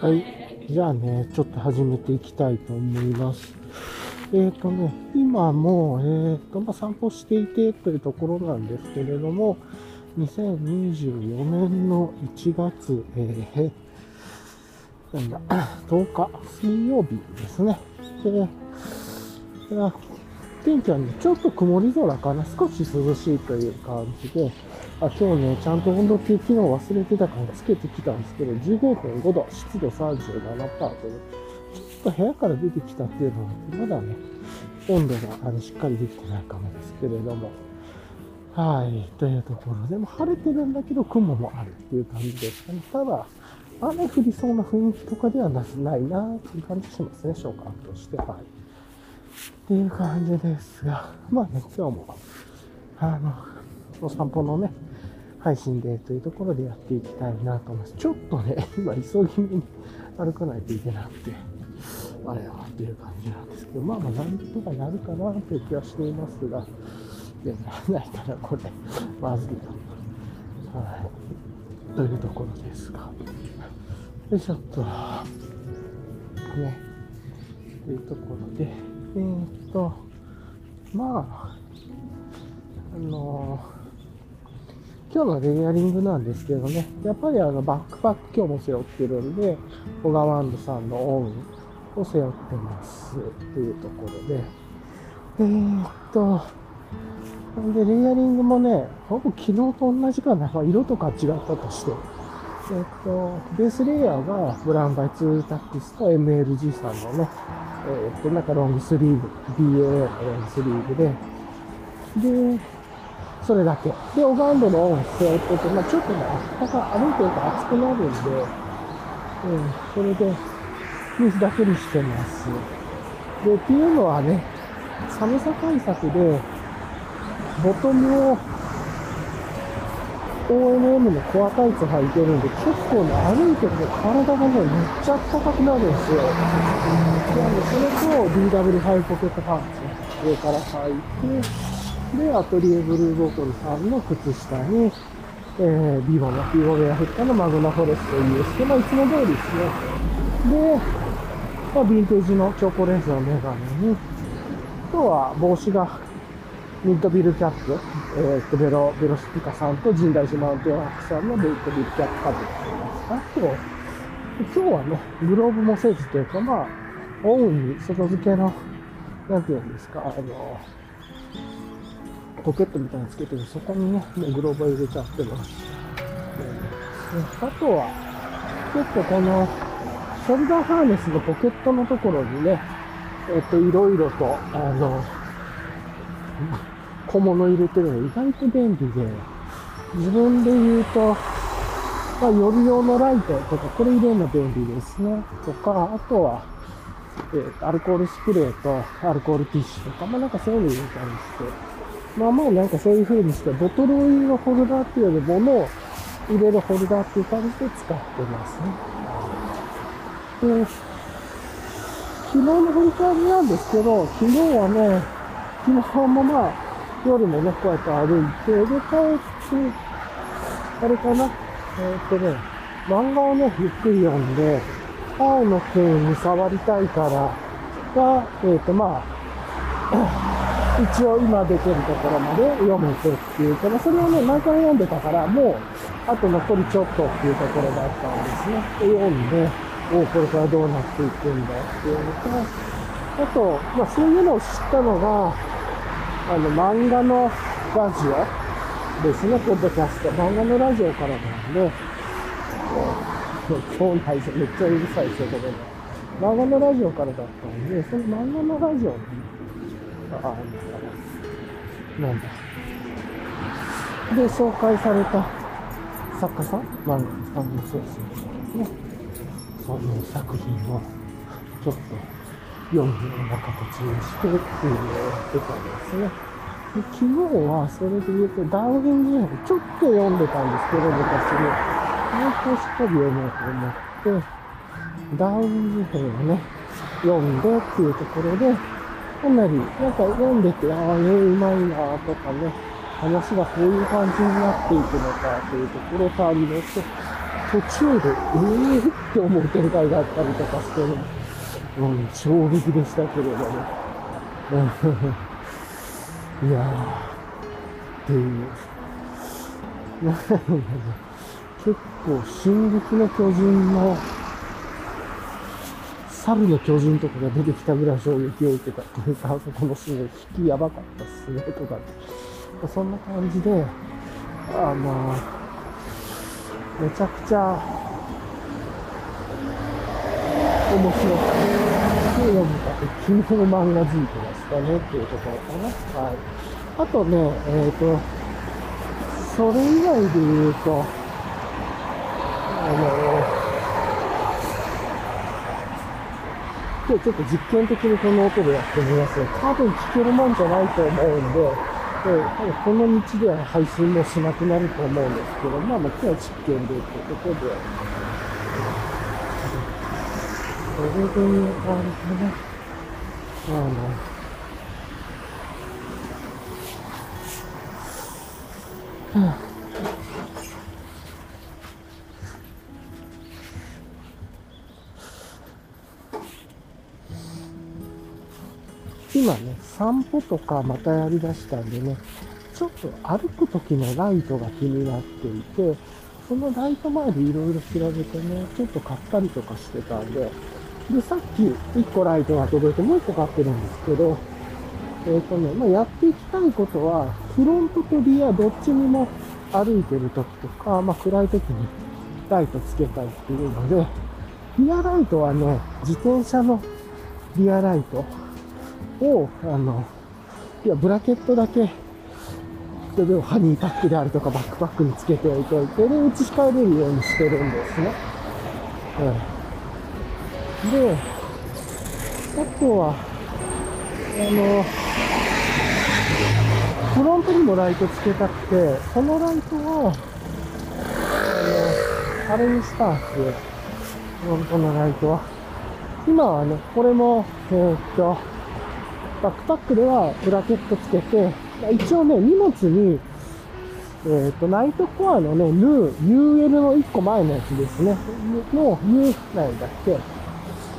はい。じゃあね、ちょっと始めていきたいと思います。今もう、散歩していてというところなんですけれども、2024年の1月、10日水曜日ですね。天気はね、ちょっと曇り空かな。少し涼しいという感じで、今日ね、ちゃんと温度計機能忘れてたからつけてきたんですけど、15.5 度、湿度 37% という、ちょっと部屋から出てきたっていうのは、まだね、温度がしっかりできてないかもですけれども、はい、というところで、も晴れてるんだけど、雲もあるっていう感じですかね。ただ、雨降りそうな雰囲気とかではないなという感じしますね、召喚として。はい。っていう感じですが、まあね、今日も、お散歩のね、配信でというところでやっていきたいなと思います。ちょっとね、今、急ぎ目に歩かないといけなくて、あれやっていう感じなんですけど、まあまあ、なんとかなるかなという気はしていますが、で、ならないからこれ、まずいと。はい。というところですが。で、ちょっと、ね、というところで、まあ、今日のレイヤリングなんですけどね、やっぱりバックパック今日も背負ってるんで、オガワンドさんのオンを背負ってますっていうところで、なんでレイヤリングもね、ほぼ昨日と同じかな、色とか違ったとして、ベースレイヤーがブラウンバイ2タックスと MLG さんのね、ロングスリーブ、BAA のロングスリーブで、それだけ。で、オガンドのオンしておくと、ちょっとね、歩いてると熱くなるんで、それで、水だけにしてます。で、っていうのはね、寒さ対策で、ボトムを、ONM のコアタイツ履いてるんで、結構ね、歩いてて体がね、めっちゃ暖かくなるんですよ。なんで、それと DW5 ポケットパンツ、上から履いて、で、アトリエブルーボトルさんの靴下に、ビボの、ビボベアフッカのマグナフォレストUSK、いつも通りですね。で、ヴィンテージのチョコレースのメガネに、あとは帽子が、ミッドビルキャップ、ベロスピカさんと神代市マウンテンワークさんのミッドビルキャップかぶってます。あと、今日はね、グローブもせずというか、オンに外付けの、なんていうんですか、ポケットみたいにつけてる、そこにね、グローブを入れちゃってます。あとは、結構この、ショルダーハーネスのポケットのところにね、いろいろと、小物入れてるの意外と便利で、自分で言うと、夜用のライトとか、これ入れるの便利ですね。とか、あとは、アルコールスプレーとアルコールティッシュとか、そういうの入れたりして、そういう風にして、ボトルのホルダーっていうよりも、物を入れるホルダーっていう感じで使ってますね。で、昨日の振り返りなんですけど、昨日はね、昨日も夜もね、こうやって歩いて、で、帰って、漫画をね、ゆっくり読んで、青の剣に触りたいからが、一応今出てるところまで読めてっていうか、それをね、毎回読んでたから、もう、あと残りちょっとっていうところだったんですね。で、読んで、これからどうなっていくんだっていうのと、あと、そういうのを知ったのが、漫画のラジオですね、ポッドキャスト。漫画のラジオからなんで、今日の配信めっちゃうるさいですよ、これね。漫画のラジオからだったんで、その漫画のラジオに、で、紹介された作家さん、漫画さんの先生ですね。その作品を、ちょっと、読むような形にしてっていうのをやってたんですね。で、昨日はそれで言うと、ダーウィン事変ちょっと読んでたんですけど、昔に。もう少ししっかり読もうと思って、ダーウィン事変をね、読んでっていうところで、かなり、読んでて、うまいなとかね、話がこういう感じになっていくのかっていうところを堪能して、途中で、って思う展開があったりとかして、ね、うん、衝撃でしたけれども、ね。いやー、っていう。結構、進撃の巨人の、猿の巨人とかが出てきたぐらい衝撃を受けたというか、あそこのシーン、引きやばかったっすね、とか、ね。そんな感じで、めちゃくちゃ面白くて読むかって君の漫画づいてましたねっていうところかな。はい。あとね、それ以外で言うと、今日ちょっと実験的にこの音でやってみます。多分聞けるもんじゃないと思うんで、この道では配信もしなくなると思うんですけど、まあ、今日は実験でということで、これでいう感じね。今ね、散歩とかまたやりだしたんでね、ちょっと歩く時のライトが気になっていて、そのライト前でいろいろ調べてね、ちょっと買ったりとかしてたんで、さっき1個ライトが届いてもう1個買ってるんですけど、やっていきたいことは、フロントとリアどっちにも歩いてる時とか、暗い時にライトつけたいっていうので、リアライトはね、自転車のリアライト、を、ブラケットだけ、例えばハニーパックであるとかバックパックにつけておいておいて、で、打ち替えれるようにしてるんですね。うん。で、あとは、フロントにもライトつけたくて、そのライトは、あれにしたんですよ。フロントのライトは。今はね、これも、バックパックではブラケットつけて、一応ね、荷物に、ナイトコアのね、UL の1個前のやつですね。の、なんだっけ。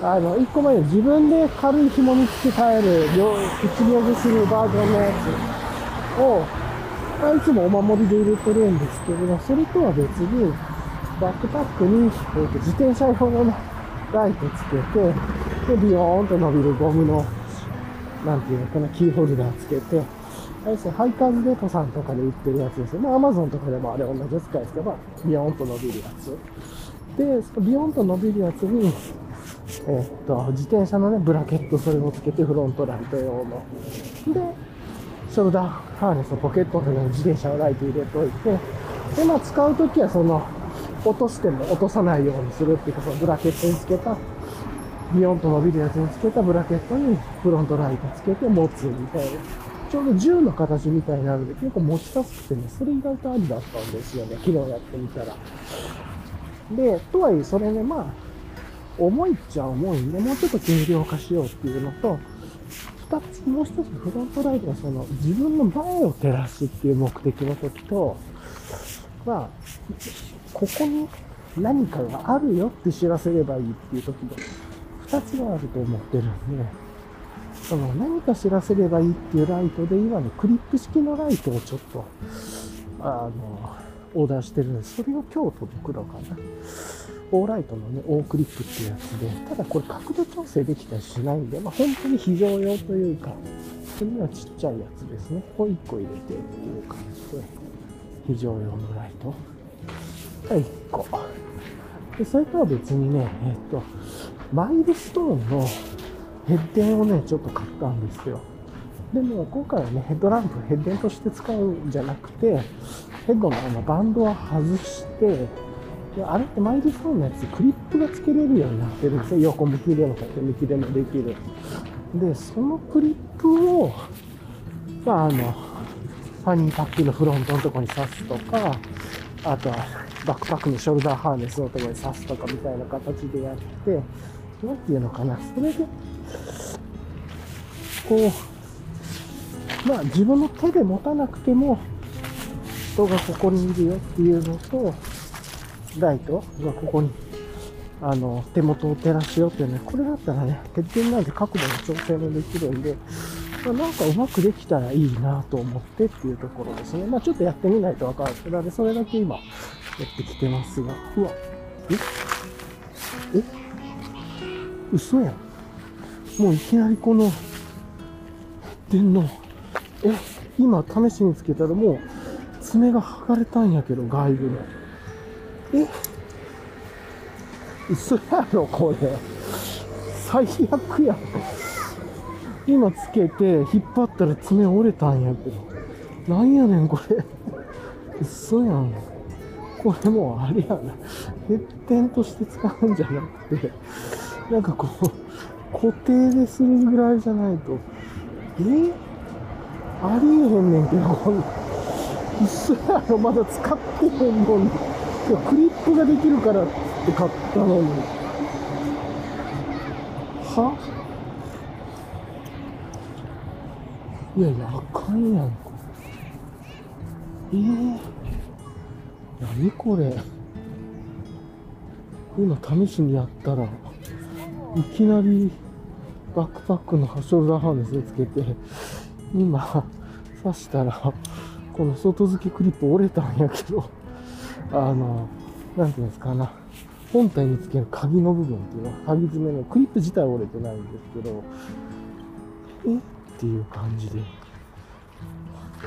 1個前の自分で軽い紐に付け替える、1秒ぐするバージョンのやつを、いつもお守りで入れてるんですけれど、それとは別に、バックパックに、自転車用の、ね、ライトつけて、で、ビヨーンと伸びるゴムの、なんていうのかな、キーホルダーつけて、配管で登山とかで売ってるやつですよね。Amazon とかでもあれ同じ使いすれば、ビヨーンと伸びるやつ。で、そのビヨーンと伸びるやつに、自転車のね、ブラケット、それをつけて、フロントライト用の。で、ショルダーハーネスのポケットの自転車のライト入れといて、で、使うときはその、落としても落とさないようにするっていうか、そのブラケットにつけた、ビヨンと伸びるやつにつけたブラケットにフロントライトつけて持つみたいな。ちょうど銃の形みたいなので結構持ちやすくてね、それ意外とありだったんですよね。昨日やってみたら。で、とはいえそれね、重いっちゃ重いんで、もうちょっと軽量化しようっていうのと、もう一つフロントライトはその自分の前を照らすっていう目的の時と、ここに何かがあるよって知らせればいいっていう時で、2つがあると思ってるんで、その何か知らせればいいっていうライトで、今のクリップ式のライトをちょっと、オーダーしてるんです。それを今日届くのかな。オーライトのね、オークリップっていうやつで、ただこれ角度調整できたりしないんで、本当に非常用というか、それにはちっちゃいやつですね。これ1個入れてっていう感じで、非常用のライト。1個。で、それとは別にね、マイルストーンのヘッデンをね、ちょっと買ったんですよ。でも、今回はね、ヘッドランプ、ヘッデンとして使うんじゃなくて、ヘッドのバンドを外して、あれってマイルストーンのやつ、クリップが付けれるようになってるんですよ。横向きでも縦向きでもできる。で、そのクリップを、ハニーパックのフロントのとこに挿すとか、あとはバックパックのショルダーハーネスのとこに挿すとかみたいな形でやって、なんていうのかな、それで、こう、自分の手で持たなくても、人がここにいるよっていうのと、ライトがここに手元を照らすよっていうね、これだったらね、欠点なんで角度の調整もできるんで、まあ、なんかうまくできたらいいなと思ってっていうところですね。まあちょっとやってみないとわからない。それだけ今やってきてますが。うわ、え嘘やん。もういきなりこの電脳。今試しにつけたらもう爪が剥がれたんやけど、外部の。嘘やろこれ。最悪やん。今つけて引っ張ったら爪折れたんやけど。なんやねんこれ。嘘やん。これもうあれやな。欠点として使うんじゃなくて、なんかこう、固定でするぐらいじゃないと。ありえへんねんけど、こん嘘やろまだ使ってへんのに。クリップができるから。って買ったのにいやいやあかんやんか。何これ。今試しにやったらいきなりバックパックのショルダーハーネスをつけて今刺したらこの外付けクリップ折れたんやけど、なんていうんですかな、本体につける鍵の部分っていうのは、鍵爪のクリップ自体折れてないんですけど、っていう感じで、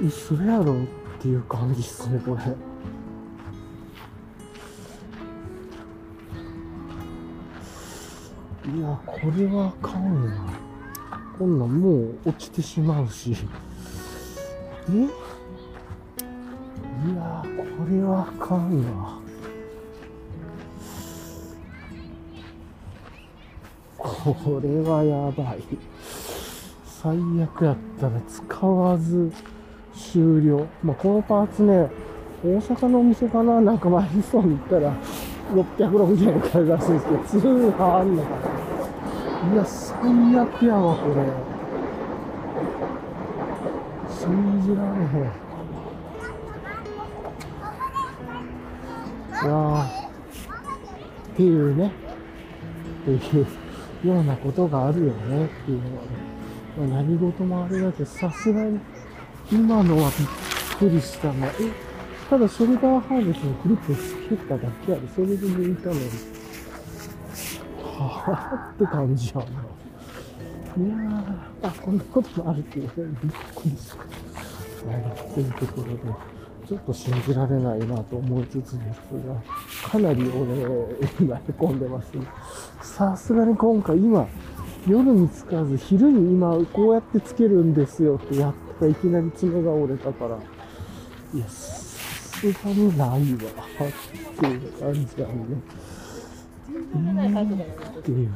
嘘やろっていう感じですね、これ。いや、これはあかんな。こんなんもう落ちてしまうし。いや、これはあかんな。これはやばい。最悪やったら使わず終了。まあ、このパーツね、大阪のお店かな、なんかマリソンに行ったら660円買えるらしいんですけど、通販あんのかな。いや、最悪やわ、これ。信じられへん。いやー、っていうね。っていう。ようなことがあるよねっていうのは、ね、まあ、何事もあれだけど、さすがに今のはびっくりしたな。ただショルダーハーネスのクリップをつけただけやで、それで抜いたのにはぁって感じやな。こんなこともあるっていうね、びっくりしたっていうところで、ちょっと信じられないなと思いつつですが、かなり俺今へこんでますね。さすがに今回今、夜につかず昼に今こうやってつけるんですよってやったらいきなり爪が折れたから、いや、さすがにないわっていう感じだね。っていう。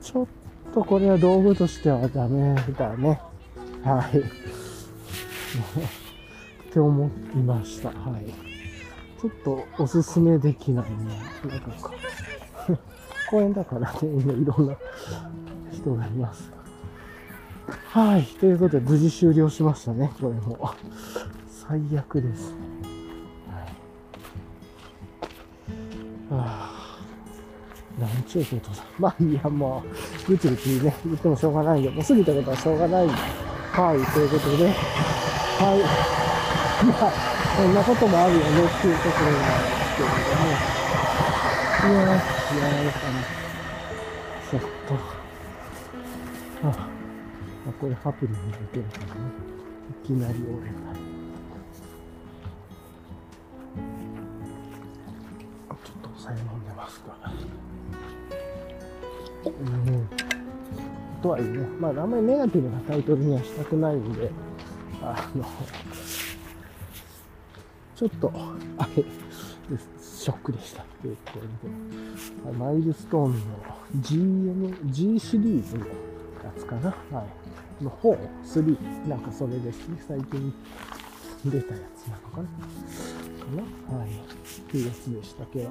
ちょっとこれは道具としてはダメだね。はい。って思いました。ちょっとおすすめできないね。公園だからね、今いろんな人がいます。ということで、無事終了しましたね、これも。最悪です。なんちゅうことだ。まあいいや、もう、ぐちぐちね、言ってもしょうがないよ。もう過ぎたことはしょうがない。ということで、こんなこともあるよねっていうところなんですけれども、これハプニングで受けるからね、いきなり折れない。ちょっとお酒飲んでますから。とはいえね、まあ、あんまりネガティブなタイトルにはしたくないんで、ちょっと、ショックでしたっていうところで、マイルストーンの G シリーズのやつかな、の方、3、なんかそれですね、最近出たやつなのかな、っていうやつでしたけど、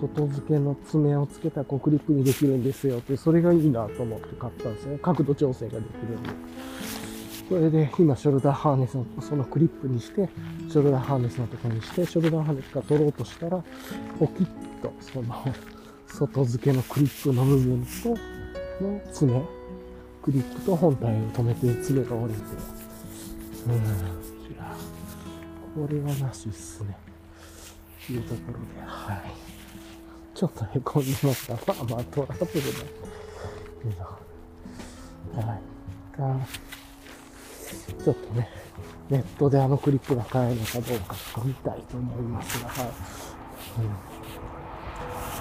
外付けの爪をつけたクリップにできるんですよって、それがいいなと思って買ったんですね。角度調整ができるんで。これで今ショルダーハーネスのそのクリップにしてショルダーハーネスのところにして、ショルダーハーネスから取ろうとしたらポキッとその外付けのクリップの部分との爪、クリップと本体を止めて爪が折れて、これはなしっすねというところで、はい、ちょっとへこんでました。まあまあトラブルだけど、はい、ちょっとね、ネットであのクリップが買えるのかどうか見たいと思いますが、は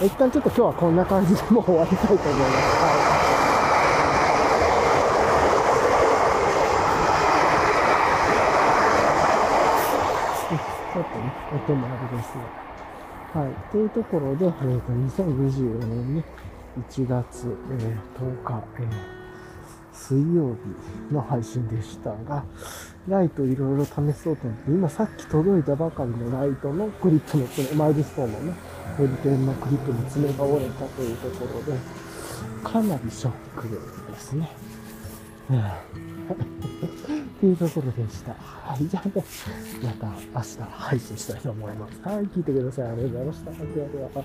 い。一旦ちょっと今日はこんな感じでもう終わりたいと思います。はい。ちょっとね、音もあれですが。はい。というところで、2024年ね、1月、10日、水曜日の配信でしたが、ライトいろいろ試そうと思って、今さっき届いたばかりのライトのクリップの爪、マイルストーンのね、ヘリテンのクリップの爪が折れたというところで、かなりショックですね。っていうところでした。はい、じゃあね、また明日配信したいと思います。はい、聞いてください。ありがとうございました。ではでは。